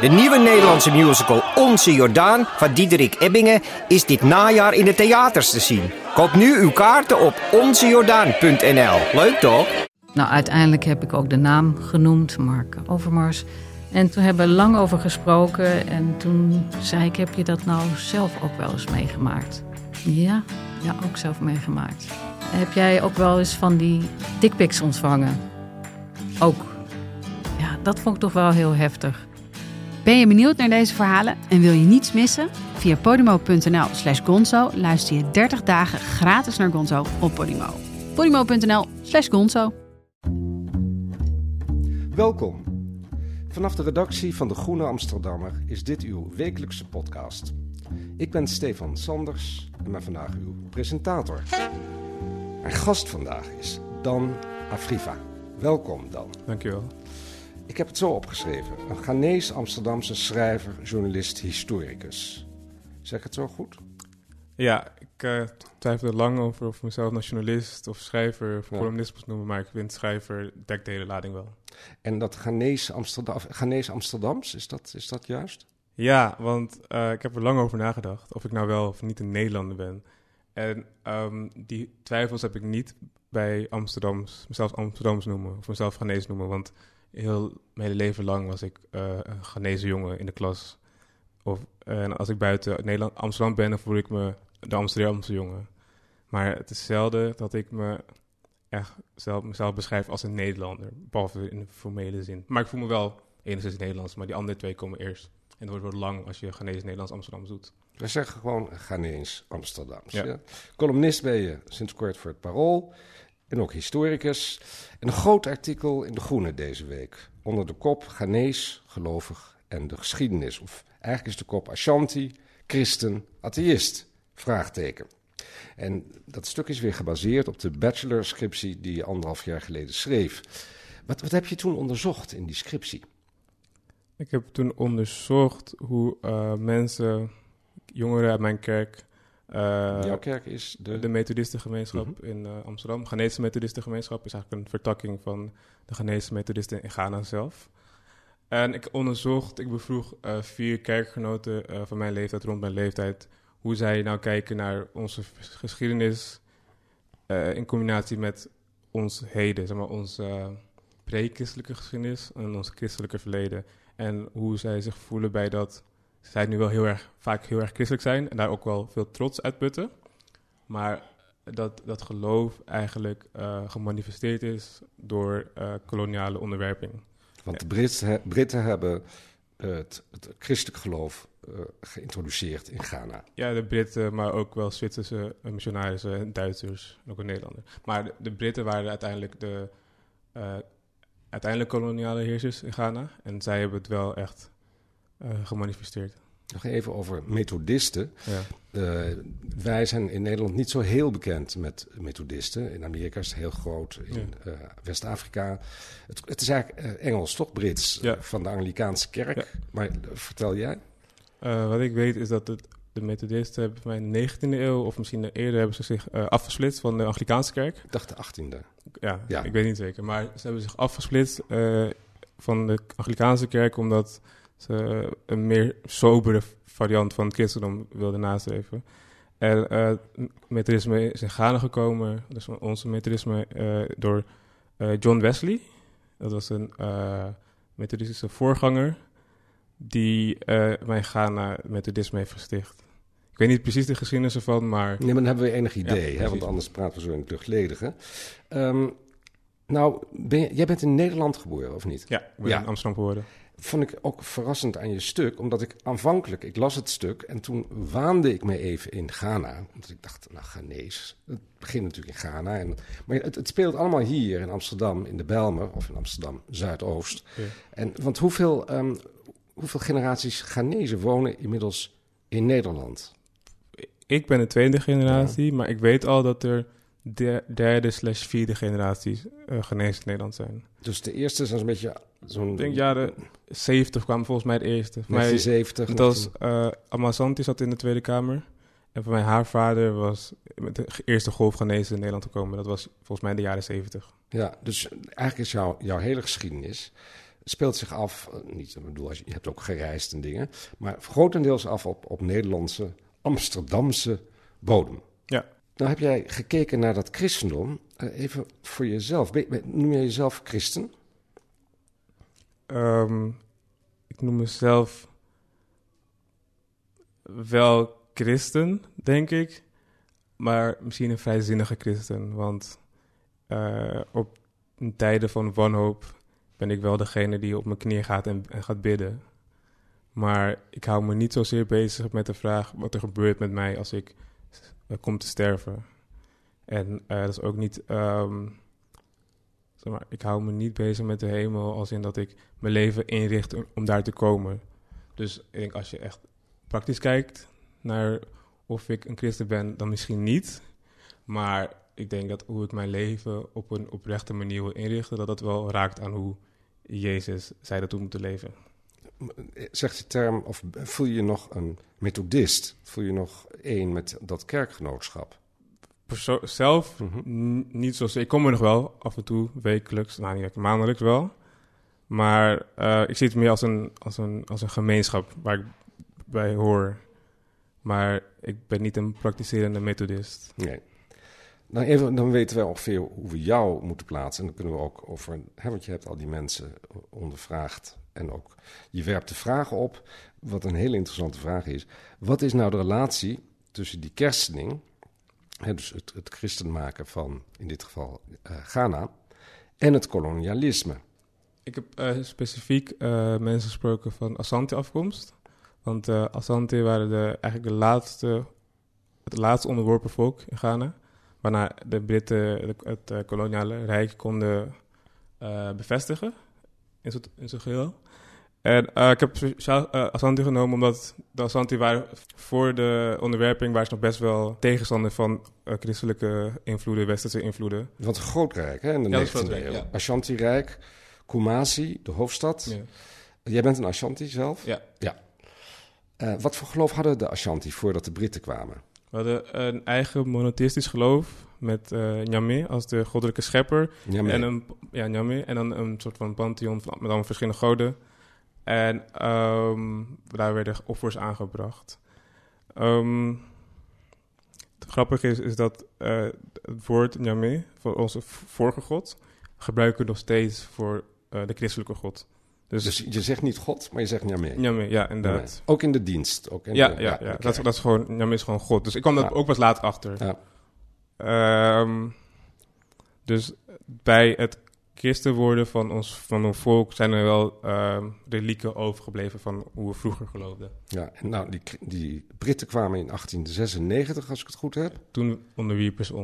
De nieuwe Nederlandse musical Onze Jordaan van Diederik Ebbingen is dit najaar in de theaters te zien. Koop nu uw kaarten op onzejordaan.nl. Leuk toch? Nou, uiteindelijk heb ik ook de naam genoemd, Mark Overmars. En toen hebben we lang over gesproken en toen zei ik, heb je dat nou zelf ook wel eens meegemaakt? Ja, ook zelf meegemaakt. Heb jij ook wel eens van die dickpics ontvangen? Ook. Ja, dat vond ik toch wel heel heftig. Ben je benieuwd naar deze verhalen en wil je niets missen? Via podimo.nl/Gonzo luister je 30 dagen gratis naar Gonzo op Podimo. Podimo.nl/Gonzo. Welkom. Vanaf de redactie van De Groene Amsterdammer is dit uw wekelijkse podcast. Ik ben Stefan Sanders en ben vandaag uw presentator. Mijn gast vandaag is Dan Afrifa. Welkom, Dan. Dankjewel. Ik heb het zo opgeschreven. Een Ghanees-Amsterdamse schrijver, journalist, historicus. Zeg het zo goed? Ja, ik twijfelde lang over of mezelf nou journalist of schrijver of columnist moet noemen, maar ik vind schrijver dekt de hele lading wel. En dat Ghanees-Amsterdams, is dat juist? Ja, want ik heb er lang over nagedacht of ik nou wel of niet een Nederlander ben. En die twijfels heb ik niet bij mezelf Amsterdams noemen of mezelf Ghanees noemen, want mijn hele leven lang was ik een Ghanese jongen in de klas. En als ik buiten Nederland, Amsterdam ben, dan voel ik me de Amsterdamse jongen. Maar het is zelden dat ik me echt mezelf beschrijf als een Nederlander. Behalve in de formele zin. Maar ik voel me wel enigszins Nederlands, maar die andere twee komen eerst. En het wordt wel lang als je Ghanees-Nederlands Amsterdam doet. We zeggen gewoon Ghanees Amsterdams. Ja. Ja. Columnist ben je sinds kort voor Het Parool. En ook historicus. En een groot artikel in De Groene deze week. Onder de kop Ghanees, gelovig en de geschiedenis. Of eigenlijk is de kop Ashanti, christen, atheïst. Vraagteken. En dat stuk is weer gebaseerd op de bachelorscriptie die je 1,5 jaar geleden schreef. Wat heb je toen onderzocht in die scriptie? Ik heb toen onderzocht hoe mensen, jongeren uit mijn kerk... Jouw kerk is de methodistengemeenschap in Amsterdam. Ghanese methodistengemeenschap is eigenlijk een vertakking van de Ghanese methodisten in Ghana zelf. En ik bevroeg 4 kerkgenoten van mijn leeftijd, rond mijn leeftijd, hoe zij nou kijken naar onze geschiedenis in combinatie met ons heden, zeg maar onze pre-christelijke geschiedenis en ons christelijke verleden. En hoe zij zich voelen bij dat zij nu wel heel erg christelijk zijn en daar ook wel veel trots uitputten. Maar dat geloof eigenlijk gemanifesteerd is door koloniale onderwerping. Want de Britten hebben het christelijk geloof geïntroduceerd in Ghana. Ja, de Britten, maar ook wel Zwitserse missionarissen en Duitsers, ook een Nederlander. Maar de Britten waren uiteindelijk de koloniale heersers in Ghana. En zij hebben het wel echt gemanifesteerd. Nog even over methodisten. Ja. Wij zijn in Nederland niet zo heel bekend met methodisten. In Amerika is het heel groot, in West-Afrika. Het is eigenlijk Engels, toch? Brits, van de Anglicaanse kerk. Ja. Maar vertel jij? Wat ik weet is dat de methodisten hebben in de 19e eeuw... of misschien eerder hebben ze zich afgesplitst van de Anglicaanse kerk. Ik dacht de 18e. Ja, ik weet niet zeker. Maar ze hebben zich afgesplitst van de Anglicaanse kerk... omdat ze een meer sobere variant van het christendom wilden nastreven. En methodisme is in Ghana gekomen, dus onze methodisme, door John Wesley. Dat was een methodistische voorganger die bij Ghana methodisme heeft gesticht. Ik weet niet precies de geschiedenis ervan, maar... Nee, maar dan hebben we enig idee, ja, hè? Want anders praten we zo in het luchtledige. Jij bent in Nederland geboren, of niet? Ja, ik ben in Amsterdam geboren. Vond ik ook verrassend aan je stuk, omdat ik aanvankelijk, ik las het stuk en toen waande ik me even in Ghana. Omdat ik dacht, nou Ghanees, het begint natuurlijk in Ghana. Maar het speelt allemaal hier in Amsterdam, in de Bijlmer of in Amsterdam Zuidoost. Ja. Want hoeveel generaties Ghanezen wonen inmiddels in Nederland? Ik ben de tweede generatie, maar ik weet al dat er de 3e/4e generaties Ghanees-Nederland zijn. Dus de eerste zijn een beetje zo'n... Ik denk jaren 70 kwamen volgens mij de eerste. 1970. Dat was Amasanti zat in de Tweede Kamer. En voor mij haar vader was met de eerste golf Ghanezen in Nederland gekomen. Dat was volgens mij in de jaren 70. Ja, dus eigenlijk is jouw hele geschiedenis speelt zich af, niet, ik bedoel, je hebt ook gereisd en dingen, maar grotendeels af op Nederlandse, Amsterdamse bodem. Ja. Nou heb jij gekeken naar dat christendom. Even voor jezelf. Noem jij jezelf christen? Ik noem mezelf wel christen, denk ik. Maar misschien een vrijzinnige christen. Want op tijden van wanhoop ben ik wel degene die op mijn knieën gaat en gaat bidden. Maar ik hou me niet zozeer bezig met de vraag wat er gebeurt met mij als ik kom te sterven. En dat is ook niet... ik hou me niet bezig met de hemel als in dat ik mijn leven inricht om daar te komen. Dus ik denk, als je echt praktisch kijkt naar of ik een christen ben, dan misschien niet. Maar ik denk dat hoe ik mijn leven op een oprechte manier wil inrichten, dat dat wel raakt aan hoe Jezus zei dat we moeten leven. Zegt de term, of voel je nog een methodist? Voel je nog één met dat kerkgenootschap? Zelf niet zozeer. Ik kom er nog wel af en toe, wekelijks, maandelijks wel. Maar ik zie het meer als een gemeenschap waar ik bij hoor. Maar ik ben niet een praktiserende methodist. Nee. Nou, even, dan weten wij ongeveer hoe we jou moeten plaatsen. En dan kunnen we ook over... Hè, want je hebt al die mensen ondervraagd. En ook, je werpt de vraag op, wat een hele interessante vraag is. Wat is nou de relatie tussen die kerstening... He, dus het christen maken van, in dit geval, Ghana... en het kolonialisme. Ik heb specifiek mensen gesproken van Ashanti-afkomst. Want Ashanti waren het laatste onderworpen volk in Ghana... waarna de Britten het koloniale rijk konden bevestigen, in zijn geheel. En ik heb speciaal Ashanti genomen, omdat de Ashanti waren voor de onderwerping... waren ze nog best wel tegenstander van christelijke invloeden, westerse invloeden. Want een groot rijk, hè, in de 19e eeuw. Ja. Ashanti-rijk, Kumasi, de hoofdstad. Ja. Jij bent een Ashanti zelf? Ja. Wat voor geloof hadden de Ashanti voordat de Britten kwamen? We hadden een eigen monotheïstisch geloof met Nyame als de goddelijke schepper. Nyame. En dan een soort van pantheon met allemaal verschillende goden... En daar werden offers aangebracht. Het grappige is dat het woord Nyame, voor onze vorige god, gebruiken we nog steeds voor de christelijke god. Dus je zegt niet God, maar je zegt Nyame. Nyame, ja, inderdaad. Nyame. Ook in de dienst. Ook in ja. Okay. Dat is gewoon, Nyame is gewoon God. Dus ik kwam daar ook pas laat achter. Ja. Dus bij het christen worden van ons volk zijn er wel relieken overgebleven van hoe we vroeger geloofden. Ja, en nou, die Britten kwamen in 1896, als ik het goed heb. Ja, toen onderwierpen ze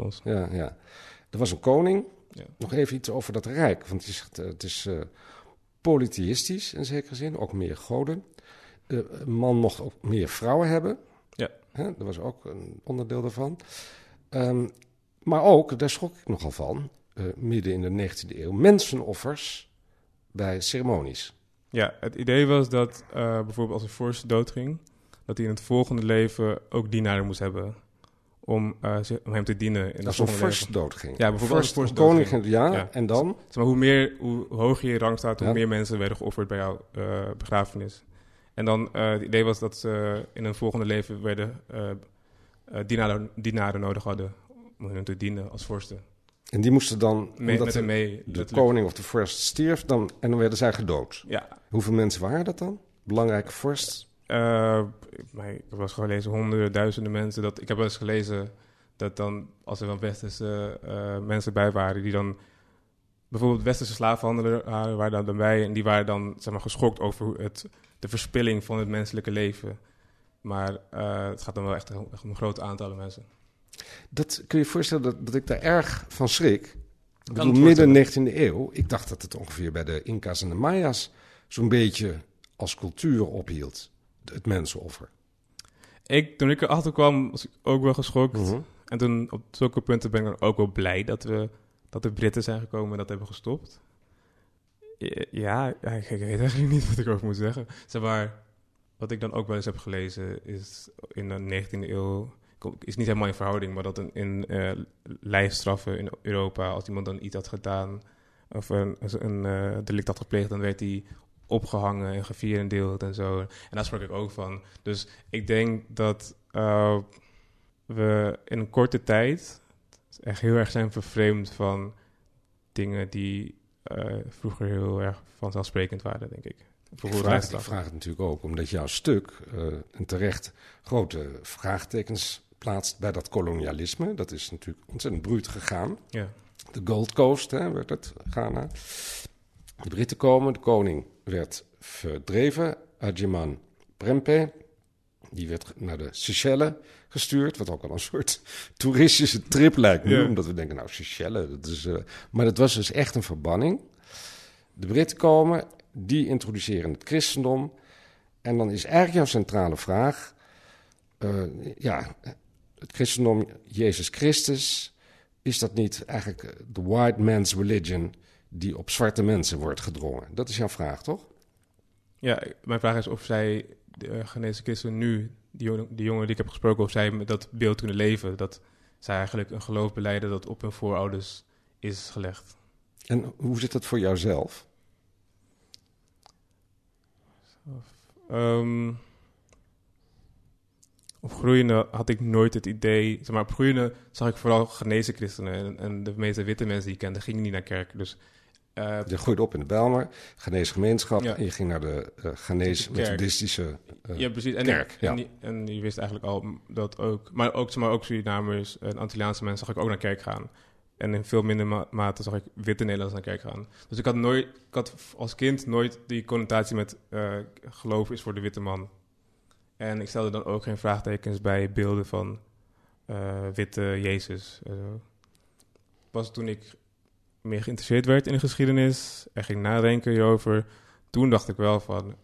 ons. Ja. Er was een koning. Ja. Nog even iets over dat rijk, want je zegt, het is polytheïstisch in zekere zin, ook meer goden. Een man mocht ook meer vrouwen hebben. Ja. Dat was ook een onderdeel daarvan. Maar ook, daar schrok ik nogal van... midden in de 19e eeuw, mensenoffers bij ceremonies. Ja, het idee was dat bijvoorbeeld als een vorst doodging... dat hij in het volgende leven ook dienaren moest hebben... om hem te dienen. In als een vorst doodging? Ja, bijvoorbeeld als een vorst doodging. Koning, ja, en dan? Maar hoe hoger je in rang staat... hoe meer mensen werden geofferd bij jouw begrafenis. En dan, het idee was dat ze in hun volgende leven... werden dienaren nodig hadden om hen te dienen als vorsten. En die moesten dan, omdat de koning of de vorst stierf, dan werden zij gedood. Ja. Hoeveel mensen waren dat dan? Belangrijke vorst? Ik heb wel eens gelezen, honderden, duizenden mensen. Ik heb wel eens gelezen dat dan, als er wel westerse mensen bij waren, die dan, bijvoorbeeld westerse slavenhandelaren waren dan bij, en die waren dan, zeg maar, geschokt over de verspilling van het menselijke leven. Maar het gaat dan wel echt om een groot aantal mensen. Dat kun je voorstellen dat ik daar erg van schrik. Ik bedoel, midden 19e eeuw, ik dacht dat het ongeveer bij de Inca's en de Maya's zo'n beetje als cultuur ophield, het mensenoffer. Toen ik erachter kwam, was ik ook wel geschokt. Mm-hmm. En toen op zulke punten ben ik dan ook wel blij dat de Britten zijn gekomen en dat hebben gestopt. Ja, ik weet eigenlijk niet wat ik over moet zeggen. Zeg maar, wat ik dan ook wel eens heb gelezen is in de 19e eeuw... is niet helemaal in verhouding, maar dat in lijfstraffen in Europa... als iemand dan iets had gedaan of een delict had gepleegd, dan werd hij opgehangen en gevierendeeld en zo. En daar sprak ik ook van. Dus ik denk dat we in een korte tijd echt heel erg zijn vervreemd van dingen die vroeger heel erg vanzelfsprekend waren, denk ik. Ik vraag het natuurlijk ook, omdat jouw stuk en terecht grote vraagtekens plaatst bij dat kolonialisme. Dat is natuurlijk ontzettend bruut gegaan. Ja. De Gold Coast, hè, werd het, Ghana. De Britten komen, de koning werd verdreven. Ajeman Prempe, die werd naar de Seychelles gestuurd, wat ook al een soort toeristische trip lijkt nu, omdat we denken, nou, Seychelles, dat is... Maar dat was dus echt een verbanning. De Britten komen, die introduceren het christendom. En dan is eigenlijk jouw centrale vraag, het christendom, Jezus Christus, is dat niet eigenlijk de white man's religion die op zwarte mensen wordt gedrongen? Dat is jouw vraag, toch? Ja, mijn vraag is of zij, de Ghanese christenen nu, die jongen die ik heb gesproken, of zij met dat beeld kunnen leven. Dat zij eigenlijk een geloof belijden dat op hun voorouders is gelegd. En hoe zit dat voor jouzelf? Op groeiende had ik nooit het idee... Zeg maar, op groeiende zag ik vooral Ghanese christenen. En de meeste witte mensen die ik kende gingen niet naar kerk. Dus, je groeide op in de Bijlmer, Ghanese gemeenschap. Ja. En je ging naar de Ghanese-methodistische kerk. En je wist eigenlijk al dat ook... Maar ook Surinamers en Antilliaanse mensen zag ik ook naar kerk gaan. En in veel minder mate zag ik witte Nederlanders naar kerk gaan. Dus ik had als kind nooit die connotatie met geloof is voor de witte man. En ik stelde dan ook geen vraagtekens bij beelden van witte Jezus. Pas toen ik meer geïnteresseerd werd in de geschiedenis en ging nadenken hierover, toen dacht ik wel van,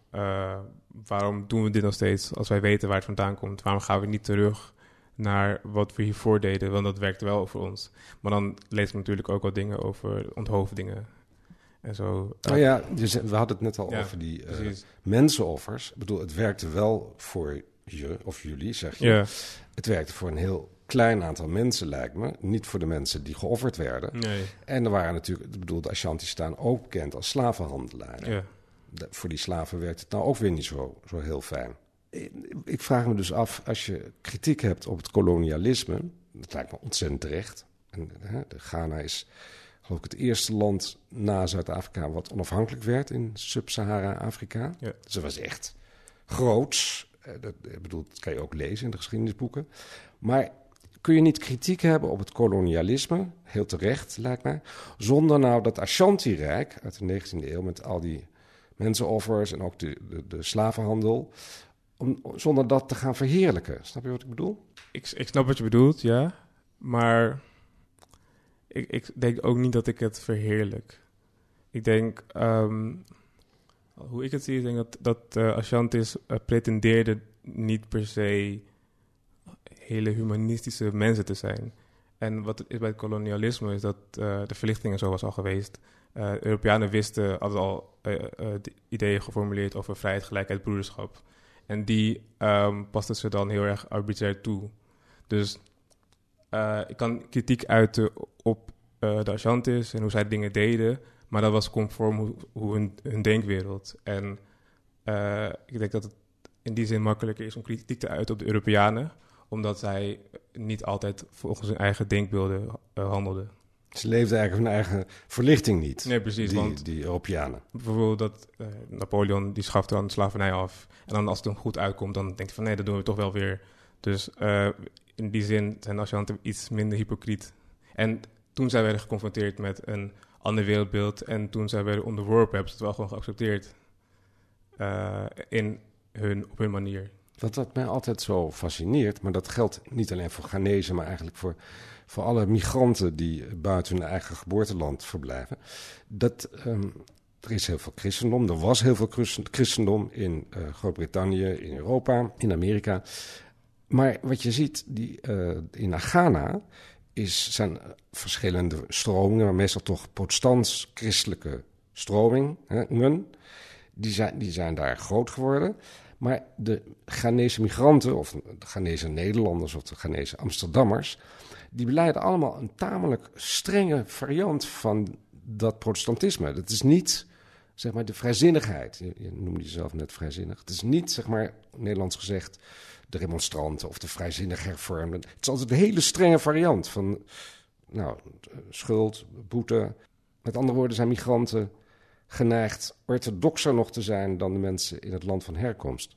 waarom doen we dit nog steeds als wij weten waar het vandaan komt? Waarom gaan we niet terug naar wat we hiervoor deden? Want dat werkt wel voor ons. Maar dan lees ik natuurlijk ook wat dingen over onthoofdingen. En zo, we hadden het net al over die mensenoffers. Ik bedoel, het werkte wel voor je, of jullie, zeg je. Yeah. Het werkte voor een heel klein aantal mensen, lijkt me. Niet voor de mensen die geofferd werden. Nee. En er waren natuurlijk, ik bedoel, de Ashanti's staan ook bekend als slavenhandelaren. Yeah. Voor die slaven werkte het nou ook weer niet zo heel fijn. Ik vraag me dus af, als je kritiek hebt op het kolonialisme, dat lijkt me ontzettend terecht. En, Ghana is... ook het eerste land na Zuid-Afrika wat onafhankelijk werd in Sub-Sahara-Afrika. Ja. Dus dat was echt groots. Ik bedoel, dat kan je ook lezen in de geschiedenisboeken. Maar kun je niet kritiek hebben op het kolonialisme, heel terecht lijkt mij, zonder nou dat Ashanti-rijk uit de 19e eeuw met al die mensenoffers en ook de slavenhandel, zonder dat te gaan verheerlijken. Snap je wat ik bedoel? Ik snap wat je bedoelt, ja. Maar... Ik denk ook niet dat ik het verheerlijk. Ik denk, hoe ik het zie, ik denk dat Ashantis pretendeerde niet per se hele humanistische mensen te zijn. En wat het is bij het kolonialisme is dat de verlichting en zo was al geweest. Europeanen wisten, hadden al ideeën geformuleerd over vrijheid, gelijkheid, broederschap. En die pasten ze dan heel erg arbitrair toe. Dus... ik kan kritiek uiten op de Ashantis en hoe zij dingen deden, maar dat was conform hoe hun denkwereld. En ik denk dat het in die zin makkelijker is om kritiek te uiten op de Europeanen, omdat zij niet altijd volgens hun eigen denkbeelden handelden. Ze leefden eigenlijk hun eigen verlichting niet. Nee, precies. Want die Europeanen. Bijvoorbeeld dat Napoleon, die schaft dan de slavernij af. En dan als het hem goed uitkomt, dan denkt hij van nee, dat doen we toch wel weer. Dus... in die zin zijn Ashanti iets minder hypocriet. En toen zij werden geconfronteerd met een ander wereldbeeld... en toen zij werden onderworpen, hebben ze het wel gewoon geaccepteerd. Op hun manier. Wat mij altijd zo fascineert... maar dat geldt niet alleen voor Ghanezen... maar eigenlijk voor alle migranten die buiten hun eigen geboorteland verblijven... dat er is heel veel christendom. Er was heel veel christendom in Groot-Brittannië, in Europa, in Amerika... Maar wat je ziet in Ghana zijn verschillende stromingen... maar meestal toch protestants-christelijke stromingen. Die zijn daar groot geworden. Maar de Ghanese migranten of de Ghanese Nederlanders... of de Ghanese Amsterdammers... die beleiden allemaal een tamelijk strenge variant van dat protestantisme. Dat is niet, zeg maar, de vrijzinnigheid. Je noemde jezelf net vrijzinnig. Het is niet, zeg maar, Nederlands gezegd, de remonstranten of de vrijzinnig hervormden. Het is altijd een hele strenge variant van, nou, schuld, boete. Met andere woorden zijn migranten geneigd orthodoxer nog te zijn dan de mensen in het land van herkomst.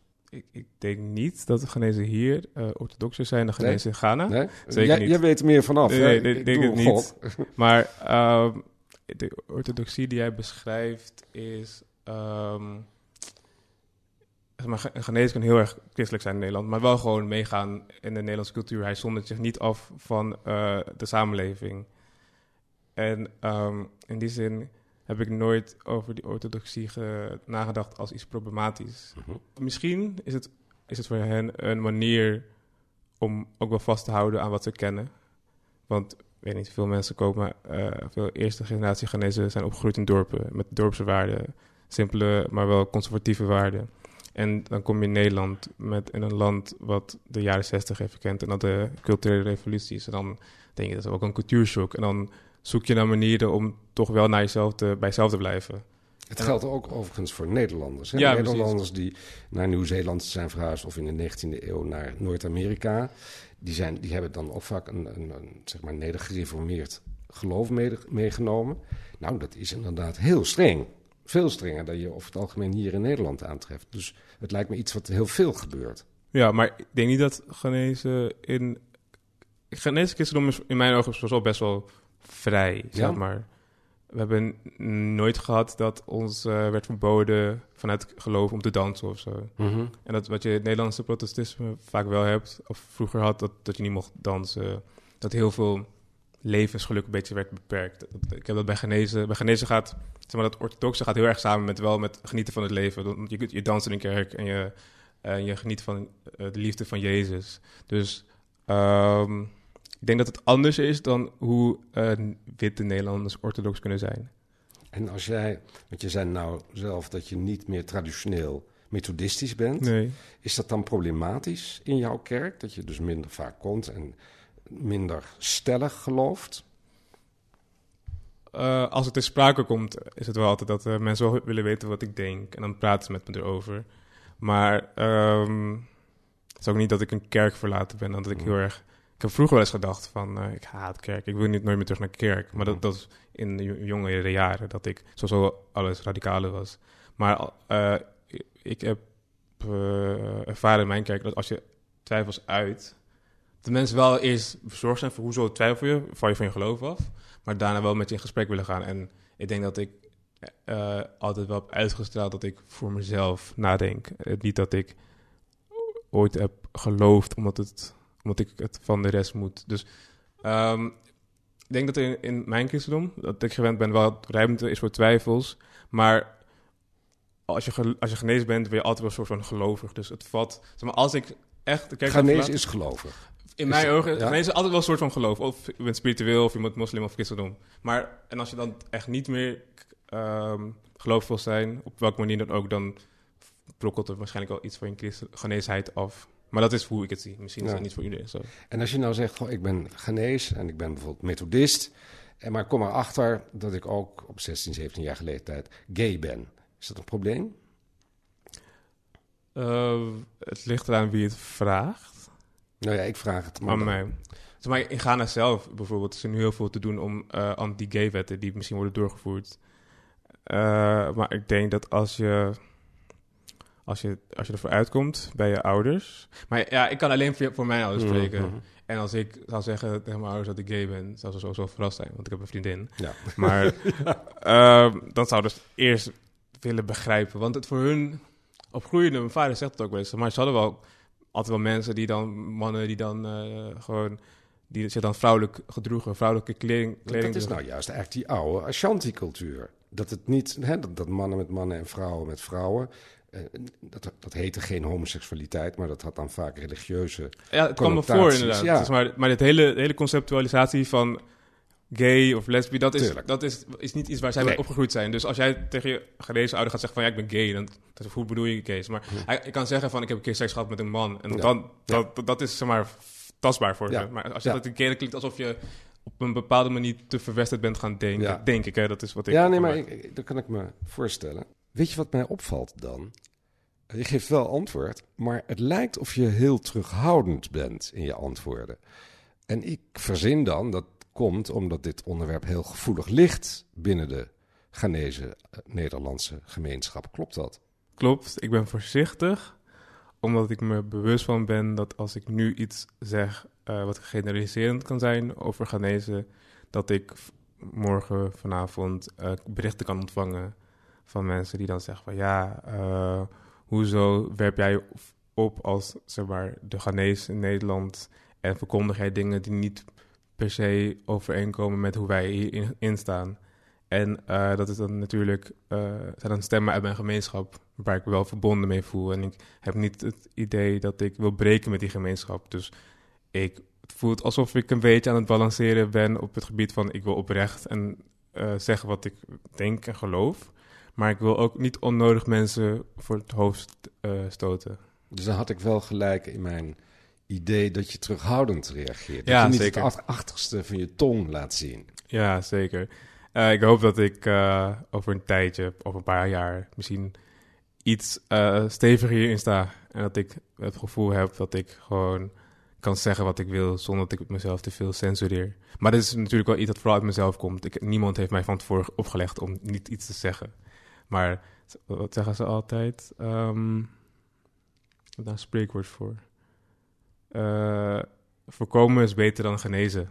Ik denk niet dat de Ghanezen hier orthodoxer zijn dan Ghanezen in Ghana. Nee? Zeker niet. Jij weet er meer vanaf. Nee, ik denk het niet. Maar de orthodoxie die jij beschrijft is... Ghanees kan heel erg christelijk zijn in Nederland, maar wel gewoon meegaan in de Nederlandse cultuur. Hij zondert zich niet af van de samenleving. En in die zin heb ik nooit over die orthodoxie nagedacht als iets problematisch. Mm-hmm. Misschien is het voor hen een manier om ook wel vast te houden aan wat ze kennen. Want, ik weet niet, veel mensen komen, veel eerste generatie Ghanezen zijn opgegroeid in dorpen, met dorpse waarden, simpele, maar wel conservatieve waarden. En dan kom je in Nederland in een land wat de jaren 60 heeft gekend en dat de culturele revolutie is. En dan denk je, dat is ook een cultuurshock. En dan zoek je naar manieren om toch wel naar jezelf bij jezelf te blijven. Het geldt ook overigens voor Nederlanders. Hè? Ja, Nederlanders precies. Die naar Nieuw-Zeeland zijn verhuisd of in de 19e eeuw naar Noord-Amerika. Die hebben dan ook vaak een zeg maar nedergereformeerd geloof meegenomen. Nou, dat is inderdaad heel streng. Veel strenger dan je over het algemeen hier in Nederland aantreft. Dus het lijkt me iets wat heel veel gebeurt. Ja, maar ik denk niet dat Ghanezen in... Ghanese christendom is in mijn ogen wel best wel vrij, zeg maar. We hebben nooit gehad dat ons werd verboden vanuit geloof om te dansen of zo. Mm-hmm. En dat wat je in het Nederlandse protestantisme vaak wel hebt, of vroeger had, dat je niet mocht dansen. Dat heel veel levensgeluk een beetje werd beperkt. Ik heb dat bij Ghanezen. Bij Ghanezen gaat, zeg maar, dat orthodoxe gaat heel erg samen met genieten van het leven. Je danst in een kerk en je geniet van de liefde van Jezus. Dus ik denk dat het anders is dan hoe witte Nederlanders orthodox kunnen zijn. En als jij, want je zei nou zelf dat je niet meer traditioneel methodistisch bent. Nee. Is dat dan problematisch in jouw kerk? Dat je dus minder vaak komt en minder stellig gelooft? Als het ter sprake komt, is het wel altijd dat mensen wel willen weten wat ik denk. En dan praten ze met me erover. Maar het is ook niet dat ik een kerk verlaten ben. Dat ik heel erg... Ik heb vroeger wel eens gedacht van, ik haat kerk. Ik wil nooit meer terug naar kerk. Maar dat was in de jongere jaren dat ik sowieso alles radicaler was. Maar ik heb ervaren in mijn kerk dat als je twijfels uit... de mensen wel eerst bezorgd zijn voor hoezo twijfel je, val je van je geloof af, maar daarna wel met je in gesprek willen gaan. En ik denk dat ik altijd wel heb uitgestraald dat ik voor mezelf nadenk. Niet dat ik ooit heb geloofd omdat ik het van de rest moet. Dus ik denk dat in mijn christendom, dat ik gewend ben, wel ruimte is voor twijfels, maar... Als je Ghanees bent, ben je altijd wel een soort van gelovig. Dus het vat... Zeg maar, als ik echt... Ghanees is gelovig. In mijn ogen, ja. Ghanees is altijd wel een soort van geloof. Of je bent spiritueel, of je bent moslim of christendom. Maar, en als je dan echt niet meer gelovig wil zijn, op welke manier dan ook, dan brokkelt er waarschijnlijk wel iets van je Ghaneesheid af. Maar dat is hoe ik het zie. Misschien is dat niet voor iedereen zo. En als je nou zegt, goh, ik ben Ghanees en ik ben bijvoorbeeld methodist, maar kom erachter dat ik ook op 16, 17 jaar leeftijd gay ben. Is dat een probleem? Het ligt eraan wie het vraagt. Nou ja, ik vraag het aan mij. Maar in Ghana zelf bijvoorbeeld is er nu heel veel te doen om anti-gay wetten die misschien worden doorgevoerd. Maar ik denk dat als je ervoor uitkomt bij je ouders... Maar ja, ik kan alleen voor mijn ouders spreken. Mm-hmm. En als ik zou zeggen tegen mijn ouders dat ik gay ben... zou ze sowieso verrast zijn, want ik heb een vriendin. Ja. Maar dan zou dus eerst... willen begrijpen, want het voor hun opgroeiende, mijn vader zegt het ook wel eens, maar ze hadden wel altijd wel mensen die dan mannen die dan gewoon die zich dan vrouwelijk gedroegen, vrouwelijke kleding. Dat is nou juist echt die oude Ashanti-cultuur, dat het niet, hè, dat mannen met mannen en vrouwen met vrouwen, dat heette geen homoseksualiteit, maar dat had dan vaak religieuze connotaties. Ja, het kwam me voor inderdaad. Ja. Dus maar dit hele conceptualisatie van gay of lesbisch, dat is niet iets waar zij mee opgegroeid zijn. Dus als jij tegen je Ghanese ouder gaat zeggen van... ja, ik ben gay, dan hoe bedoel je gays? Maar ik kan zeggen van, ik heb een keer seks gehad met een man. En dan, dat is zeg maar tastbaar voor ze. Maar als je dat een keer klinkt alsof je op een bepaalde manier te verwesterd bent gaan denken. Ja. Denk ik, hè? Dat is wat ik... Ja, nee, maar dat kan ik me voorstellen. Weet je wat mij opvalt dan? Je geeft wel antwoord, maar het lijkt of je heel terughoudend bent in je antwoorden. En ik verzin dan, dat komt omdat dit onderwerp heel gevoelig ligt binnen de Ghanese-Nederlandse gemeenschap. Klopt dat? Klopt, ik ben voorzichtig, omdat ik me bewust van ben dat als ik nu iets zeg wat generaliserend kan zijn over Ghanezen, dat ik morgen, vanavond berichten kan ontvangen van mensen die dan zeggen van ja, hoezo werp jij op als, zeg maar, de Ghanees in Nederland en verkondig jij dingen die niet per se overeenkomen met hoe wij hierin staan. En dat is dan natuurlijk zijn dan stemmen uit mijn gemeenschap waar ik me wel verbonden mee voel. En ik heb niet het idee dat ik wil breken met die gemeenschap. Dus het voelt alsof ik een beetje aan het balanceren ben op het gebied van ik wil oprecht en zeggen wat ik denk en geloof. Maar ik wil ook niet onnodig mensen voor het hoofd stoten. Dus dan had ik wel gelijk in mijn idee dat je terughoudend reageert. Dat ja, je niet zeker het achterste van je tong laat zien. Ja, zeker. Ik hoop dat ik over een tijdje, over een paar jaar, misschien iets steviger hierin sta. En dat ik het gevoel heb dat ik gewoon kan zeggen wat ik wil, zonder dat ik mezelf te veel censureer. Maar dit is natuurlijk wel iets dat vooral uit mezelf komt. Niemand heeft mij van tevoren opgelegd om niet iets te zeggen. Maar wat zeggen ze altijd? Daar is spreekwoord voor. Voorkomen is beter dan genezen.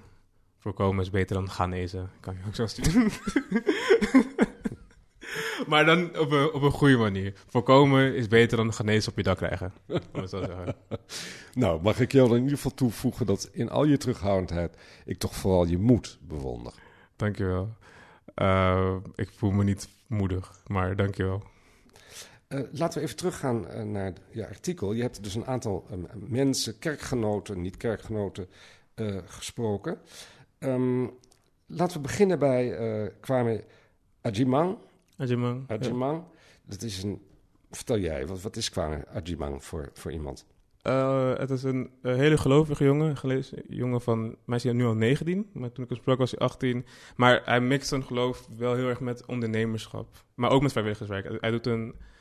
Voorkomen is beter dan Ghanezen. Kan je ook zo sturen. Maar dan op een goede manier. Voorkomen is beter dan Ghanezen op je dak krijgen. Zo zeggen. Nou, mag ik jou dan in ieder geval toevoegen dat in al je terughoudendheid ik toch vooral je moed bewonder. Dankjewel. Ik voel me niet moedig, maar dankjewel. Laten we even teruggaan naar je artikel. Je hebt dus een aantal mensen, kerkgenoten, niet-kerkgenoten, gesproken. Laten we beginnen bij Kwame Adjiman. Adjiman. Ja. Dat is een... Vertel jij, wat is Kwame Adjiman voor iemand? Het is een hele gelovige jongen. Jongen van... Mij is hij nu al 19, maar toen ik hem sprak was hij 18. Maar hij mixt zijn geloof wel heel erg met ondernemerschap. Maar ook met vrijwilligerswerk. Hij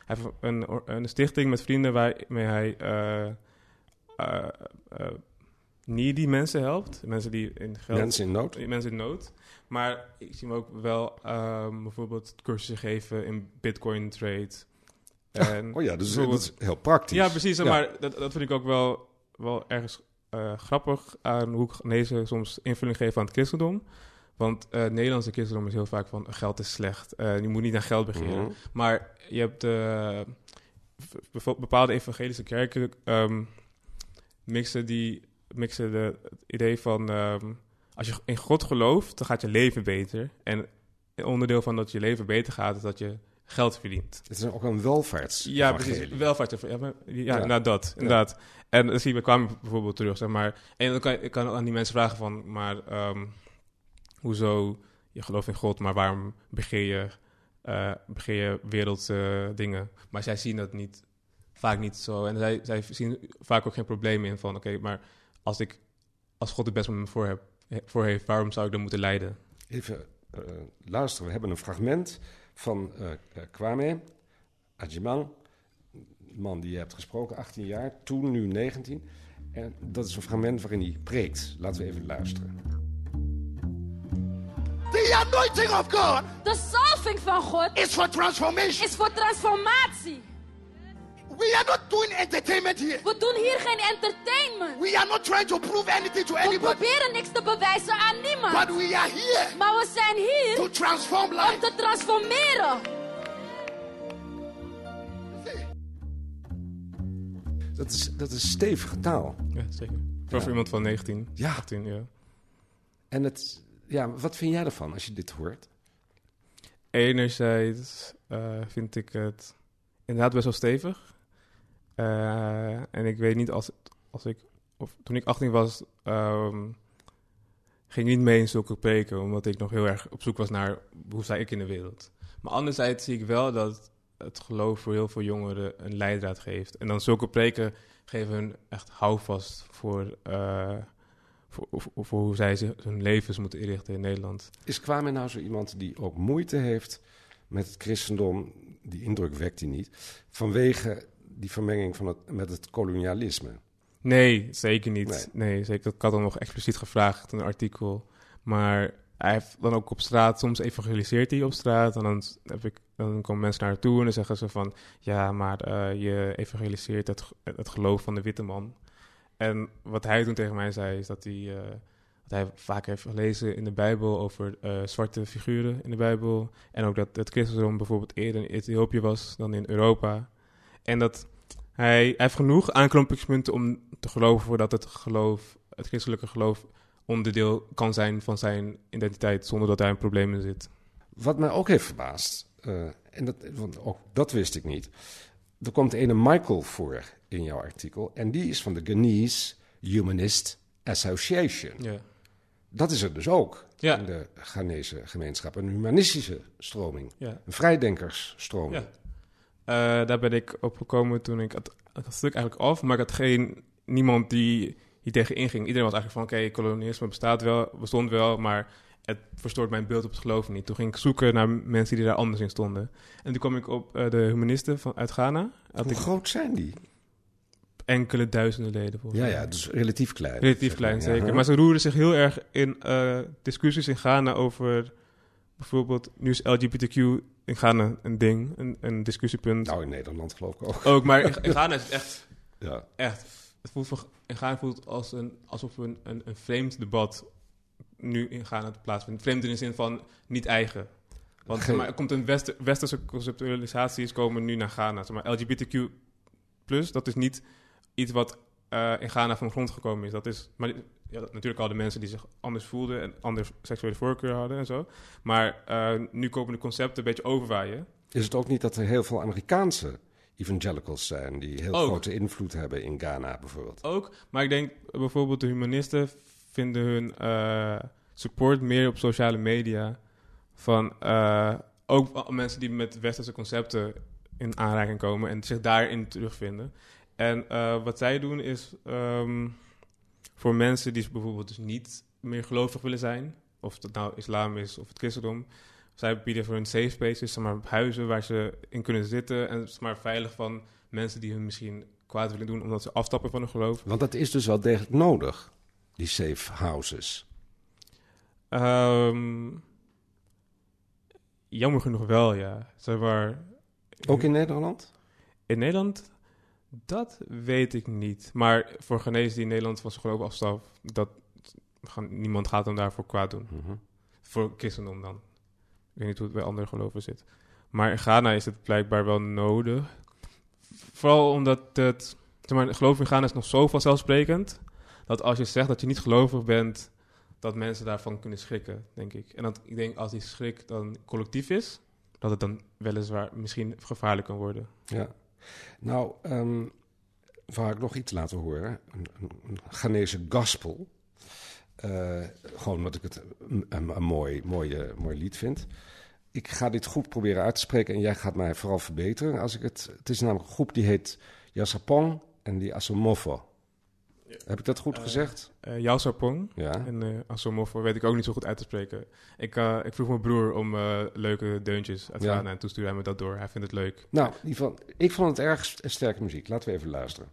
heeft een stichting met vrienden waarmee hij... needy mensen helpt. Mensen in nood. Maar ik zie hem ook wel bijvoorbeeld cursussen geven in bitcoin trade. En oh ja, dus dat is heel praktisch. Ja, precies. Ja. Maar dat vind ik ook wel ergens grappig aan hoe Ghanezen soms invulling geven aan het christendom. Want Nederlandse christendom is heel vaak van geld is slecht. Je moet niet naar geld begeren. Mm-hmm. Maar je hebt bepaalde evangelische kerken mixen het idee van als je in God gelooft, dan gaat je leven beter. En een onderdeel van dat je leven beter gaat, is dat je geld verdient. Het is ook een welvaartsevangelie. Ja, precies. Welvaartsevangelie. Ja. Nou dat, inderdaad. Ja. En dat zie je bij Kwame bijvoorbeeld terug, zeg maar. En dan kan ook aan die mensen vragen van, maar hoezo je gelooft in God, maar waarom begeer je wereldse dingen? Maar zij zien dat niet, vaak niet zo. En zij zien vaak ook geen probleem in van, oké, maar... Als God het best met me voor heeft, waarom zou ik dan moeten lijden? Even luisteren. We hebben een fragment van Kwame Adjiman, man die je hebt gesproken, 18 jaar, toen, nu 19. En dat is een fragment waarin hij preekt. Laten we even luisteren. The anointing of God. De salving van God. Is voor transformation. Is voor transformatie. We are not doing entertainment here. We doen hier geen entertainment. We are not trying to prove anything to anybody. We proberen niks te bewijzen aan niemand. But we are here. Maar we zijn hier. To transform life. Om te transformeren. Dat is stevige taal. Ja, zeker. Vooral voor iemand van 19. Ja. 18, ja. En wat vind jij ervan als je dit hoort? Enerzijds vind ik het inderdaad best wel stevig. En ik weet niet, toen ik 18 was, ging ik niet mee in zulke preken, omdat ik nog heel erg op zoek was naar hoe sta ik in de wereld. Maar anderzijds zie ik wel dat het geloof voor heel veel jongeren een leidraad geeft. En dan zulke preken geven hun echt houvast voor hoe zij hun levens moeten inrichten in Nederland. Is Kwame nou zo iemand die ook moeite heeft met het christendom? Die indruk wekt hij niet. Vanwege die vermenging met het kolonialisme? Nee, zeker niet. Nee, zeker. Ik had hem nog expliciet gevraagd in een artikel. Maar hij heeft dan ook op straat, soms evangeliseert hij op straat. En dan komen mensen naar haar toe en dan zeggen ze van... ja, maar je evangeliseert het geloof van de witte man. En wat hij toen tegen mij zei, is dat hij vaak heeft gelezen in de Bijbel over zwarte figuren in de Bijbel. En ook dat het christendom bijvoorbeeld eerder in Ethiopië was dan in Europa. En dat hij heeft genoeg aanknoopingspunten om te geloven dat het christelijke geloof onderdeel kan zijn van zijn identiteit zonder dat daar een probleem in zit. Wat mij ook heeft verbaasd, want ook dat wist ik niet. Er komt ene Michael voor in jouw artikel en die is van de Ghanese Humanist Association. Ja. Dat is er dus ook in de Ghanese gemeenschap. Een humanistische stroming, een vrijdenkersstroming. Ja. Daar ben ik op gekomen toen ik het stuk eigenlijk af, maar ik had niemand die hier tegen inging. Iedereen was eigenlijk van, oké, kolonialisme bestond wel, maar het verstoort mijn beeld op het geloof niet. Toen ging ik zoeken naar mensen die daar anders in stonden. En toen kwam ik op de humanisten uit Ghana. Hoe groot zijn die? Enkele duizenden leden volgens mij. Ja, dus relatief klein. Relatief klein, zeker. Ja. Maar ze roeren zich heel erg in discussies in Ghana over... Bijvoorbeeld, nu is LGBTQ in Ghana een ding, een discussiepunt. Nou, in Nederland geloof ik ook. Ook, maar in Ghana is het echt... Ja. Echt. Het voelt in Ghana als alsof een vreemd debat nu in Ghana plaatsvindt. Vreemd in de zin van niet eigen. Want maar, er komt een westerse conceptualisaties komen nu naar Ghana. Zeg maar, LGBTQ+, dat is niet iets wat in Ghana van de grond gekomen is. Dat is... Maar, ja, natuurlijk al de mensen die zich anders voelden en anders seksuele voorkeur hadden en zo. Maar nu komen de concepten een beetje overwaaien. Is het ook niet dat er heel veel Amerikaanse evangelicals zijn... die heel grote invloed hebben in Ghana bijvoorbeeld? Ook, maar ik denk bijvoorbeeld de humanisten vinden hun support meer op sociale media. Van ook mensen die met westerse concepten in aanraking komen en zich daarin terugvinden. En wat zij doen is... voor mensen die bijvoorbeeld dus niet meer gelovig willen zijn, of dat nou islam is of het christendom, zij bieden voor hun safe spaces, zeg maar, huizen waar ze in kunnen zitten en zeg maar veilig van mensen die hun misschien kwaad willen doen omdat ze afstappen van hun geloof. Want dat is dus wel degelijk nodig, die safe houses. Jammer genoeg wel, ja. Zeg maar, ook in Nederland? In Nederland... Dat weet ik niet. Maar voor Ghanezen die in Nederland van zijn geloof afstapt, niemand gaat hem daarvoor kwaad doen. Mm-hmm. Voor christendom dan. Ik weet niet hoe het bij andere geloven zit. Maar in Ghana is het blijkbaar wel nodig. Vooral omdat het geloof in Ghana is nog zo vanzelfsprekend, dat als je zegt dat je niet gelovig bent, dat mensen daarvan kunnen schrikken, denk ik. En dat, ik denk als die schrik dan collectief is, dat het dan weliswaar misschien gevaarlijk kan worden. Ja. Nou, wou ik nog iets laten horen. Een Ghanese gospel. Gewoon omdat ik het een mooi lied vind. Ik ga dit goed proberen uit te spreken en jij gaat mij vooral verbeteren. Het is namelijk een groep die heet Yaa Sarpong en die Asomafo. Ja. Heb ik dat goed gezegd? Yaa Sarpong en Asomafo weet ik ook niet zo goed uit te spreken. Ik vroeg mijn broer om leuke deuntjes uit Ghana en toen stuurde hij me dat door. Hij vindt het leuk. Nou, ik vond het erg sterke muziek. Laten we even luisteren.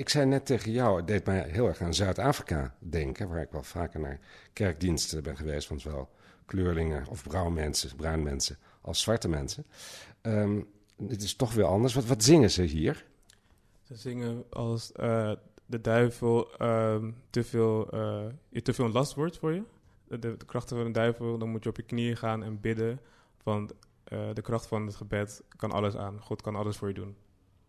ik zei net tegen jou, het deed mij heel erg aan Zuid-Afrika denken, waar ik wel vaker naar kerkdiensten ben geweest van zowel kleurlingen of bruin mensen als zwarte mensen. Het is toch weer anders. Wat zingen ze hier? Ze zingen als de duivel te veel last wordt voor je. De krachten van de duivel, dan moet je op je knieën gaan en bidden. Want de kracht van het gebed kan alles aan. God kan alles voor je doen.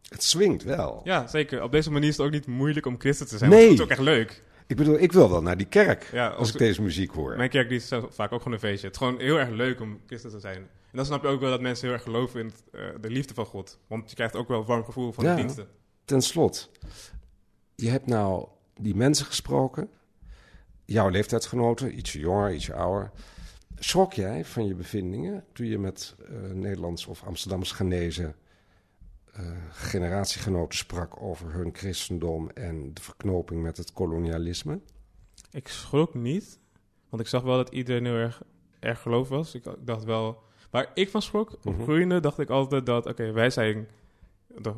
Het swingt wel. Ja, zeker. Op deze manier is het ook niet moeilijk om christen te zijn. Nee. Het is ook echt leuk. Ik bedoel, ik wil wel naar die kerk als ik deze muziek hoor. Mijn kerk is vaak ook gewoon een feestje. Het is gewoon heel erg leuk om christen te zijn. En dan snap je ook wel dat mensen heel erg geloven in de liefde van God. Want je krijgt ook wel een warm gevoel van de diensten. Ten slot, je hebt nou die mensen gesproken. Jouw leeftijdsgenoten, ietsje jonger, ietsje ouder. Schrok jij van je bevindingen toen je met Nederlands of Amsterdams Ghanezen generatiegenoten sprak over hun christendom en de verknoping met het kolonialisme? Ik schrok niet, want ik zag wel dat iedereen heel erg geloof was. Ik dacht wel, waar ik van schrok, opgroeiende, dacht ik altijd dat, wij zijn,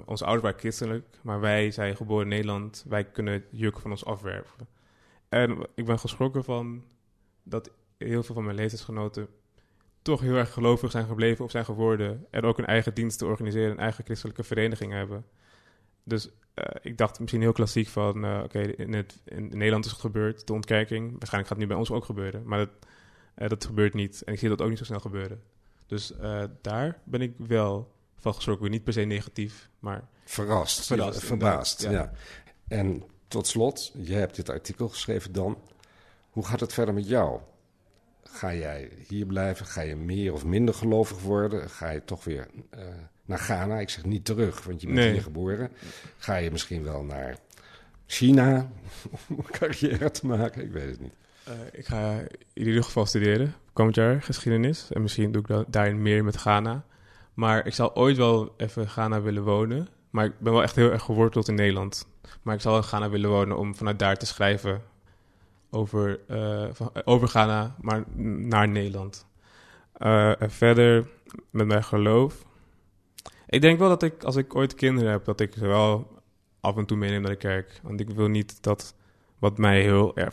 onze ouders waren christelijk, maar wij zijn geboren in Nederland, wij kunnen het juk van ons afwerpen. En ik ben geschrokken van dat heel veel van mijn leeftijdsgenoten toch heel erg gelovig zijn gebleven of zijn geworden. En ook hun eigen diensten organiseren, een eigen christelijke vereniging hebben. Dus ik dacht misschien heel klassiek van, in Nederland is het gebeurd, de ontkerking. Waarschijnlijk gaat het nu bij ons ook gebeuren, maar dat gebeurt niet. En ik zie dat ook niet zo snel gebeuren. Dus daar ben ik wel van geschrokken. Niet per se negatief, maar... Verrast, verbaasd, ja. En tot slot, jij hebt dit artikel geschreven dan. Hoe gaat het verder met jou? Ga jij hier blijven? Ga je meer of minder gelovig worden? Ga je toch weer naar Ghana? Ik zeg niet terug, want je bent hier geboren. Ga je misschien wel naar China om een carrière te maken? Ik weet het niet. Ik ga in ieder geval studeren. Komend jaar geschiedenis. En misschien doe ik daarin meer met Ghana. Maar ik zal ooit wel even in Ghana willen wonen. Maar ik ben wel echt heel erg geworteld in Nederland. Maar ik zal in Ghana willen wonen om vanuit daar te schrijven over Ghana, maar naar Nederland. En verder met mijn geloof. Ik denk wel dat ik, als ik ooit kinderen heb, dat ik ze wel af en toe meeneem naar de kerk. Want ik wil niet dat wat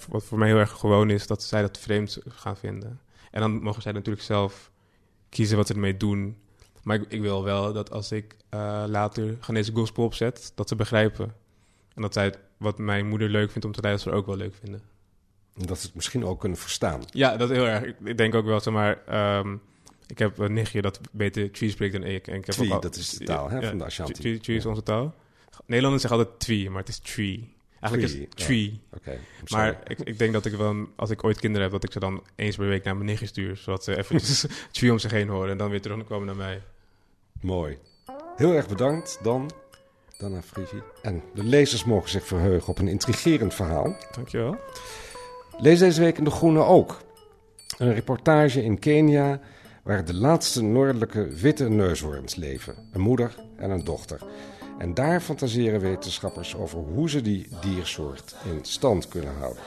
voor mij heel erg gewoon is, dat zij dat vreemd gaan vinden. En dan mogen zij natuurlijk zelf kiezen wat ze ermee doen. Maar ik wil wel dat als ik later Ghanese gospel opzet, dat ze begrijpen. En dat zij wat mijn moeder leuk vindt om te luisteren ook wel leuk vinden. Dat ze het misschien ook kunnen verstaan. Ja, dat is heel erg. Ik denk ook wel, ik heb een nichtje dat beter Twi spreekt dan ik. En ik heb Twi, dat is de taal van de Ashanti. Twi is onze taal. Nederlanders zeggen altijd Twi, maar het is Twi. Eigenlijk is het Twi. Ja. Okay, maar ik denk dat ik wel, als ik ooit kinderen heb, dat ik ze dan eens per week naar mijn nichtje stuur. Zodat ze even Twi om zich heen horen en dan weer terugkomen naar mij. Mooi. Heel erg bedankt, Dan Afrifa. En de lezers mogen zich verheugen op een intrigerend verhaal. Dankjewel. Lees deze week in De Groene ook. Een reportage in Kenia waar de laatste noordelijke witte neushoorns leven. Een moeder en een dochter. En daar fantaseren wetenschappers over hoe ze die diersoort in stand kunnen houden.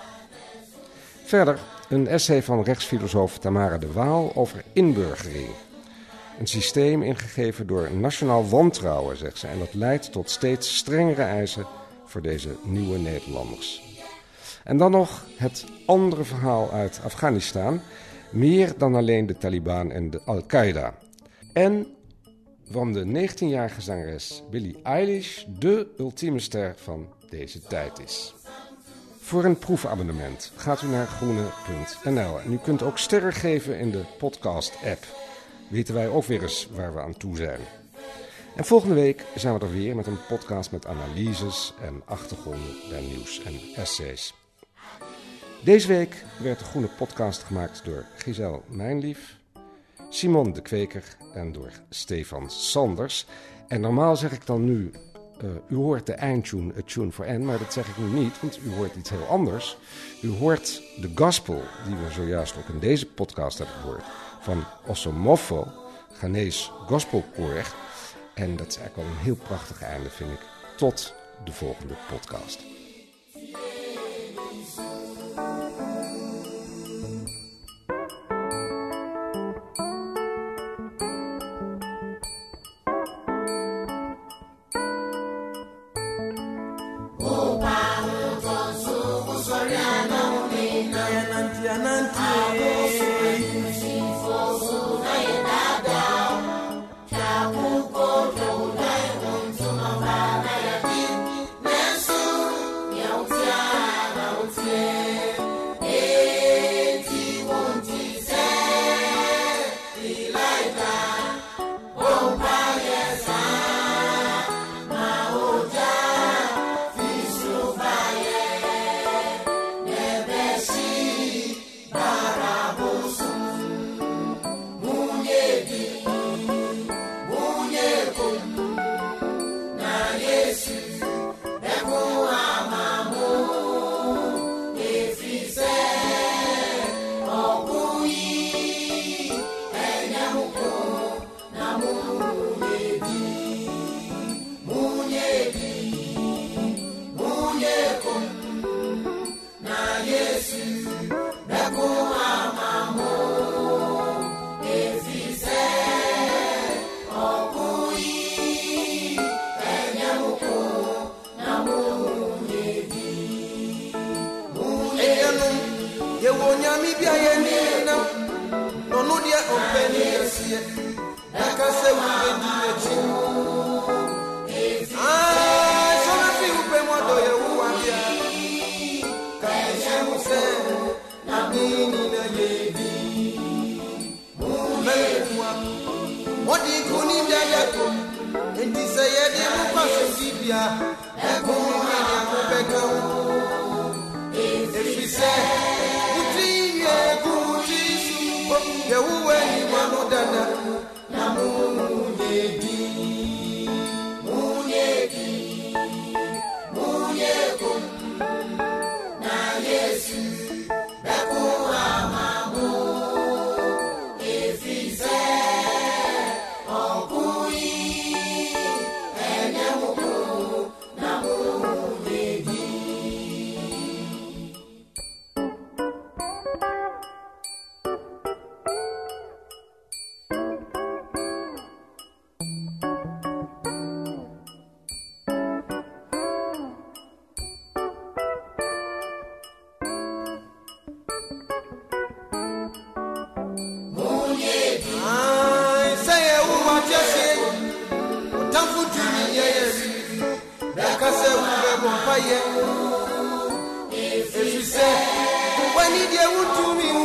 Verder een essay van rechtsfilosoof Tamara de Waal over inburgering. Een systeem ingegeven door nationaal wantrouwen, zegt ze. En dat leidt tot steeds strengere eisen voor deze nieuwe Nederlanders. En dan nog het andere verhaal uit Afghanistan. Meer dan alleen de Taliban en de Al-Qaeda. En van de 19-jarige zangeres Billie Eilish de ultieme ster van deze tijd is. Voor een proefabonnement gaat u naar groene.nl. En u kunt ook sterren geven in de podcast-app. Weten wij ook weer eens waar we aan toe zijn. En volgende week zijn we er weer met een podcast met analyses en achtergronden bij nieuws en essays. Deze week werd de Groene Podcast gemaakt door Gizelle Mijnlieff, Simon Dequeker en door Stefan Sanders. En normaal zeg ik dan nu, u hoort de eindtune, het tune for N, maar dat zeg ik nu niet, want u hoort iets heel anders. U hoort de gospel, die we zojuist ook in deze podcast hebben gehoord, van Asomafo, Ghanees gospelkoor. En dat is eigenlijk wel een heel prachtig einde, vind ik. Tot de volgende podcast. Oh. If you say, when did you want to me?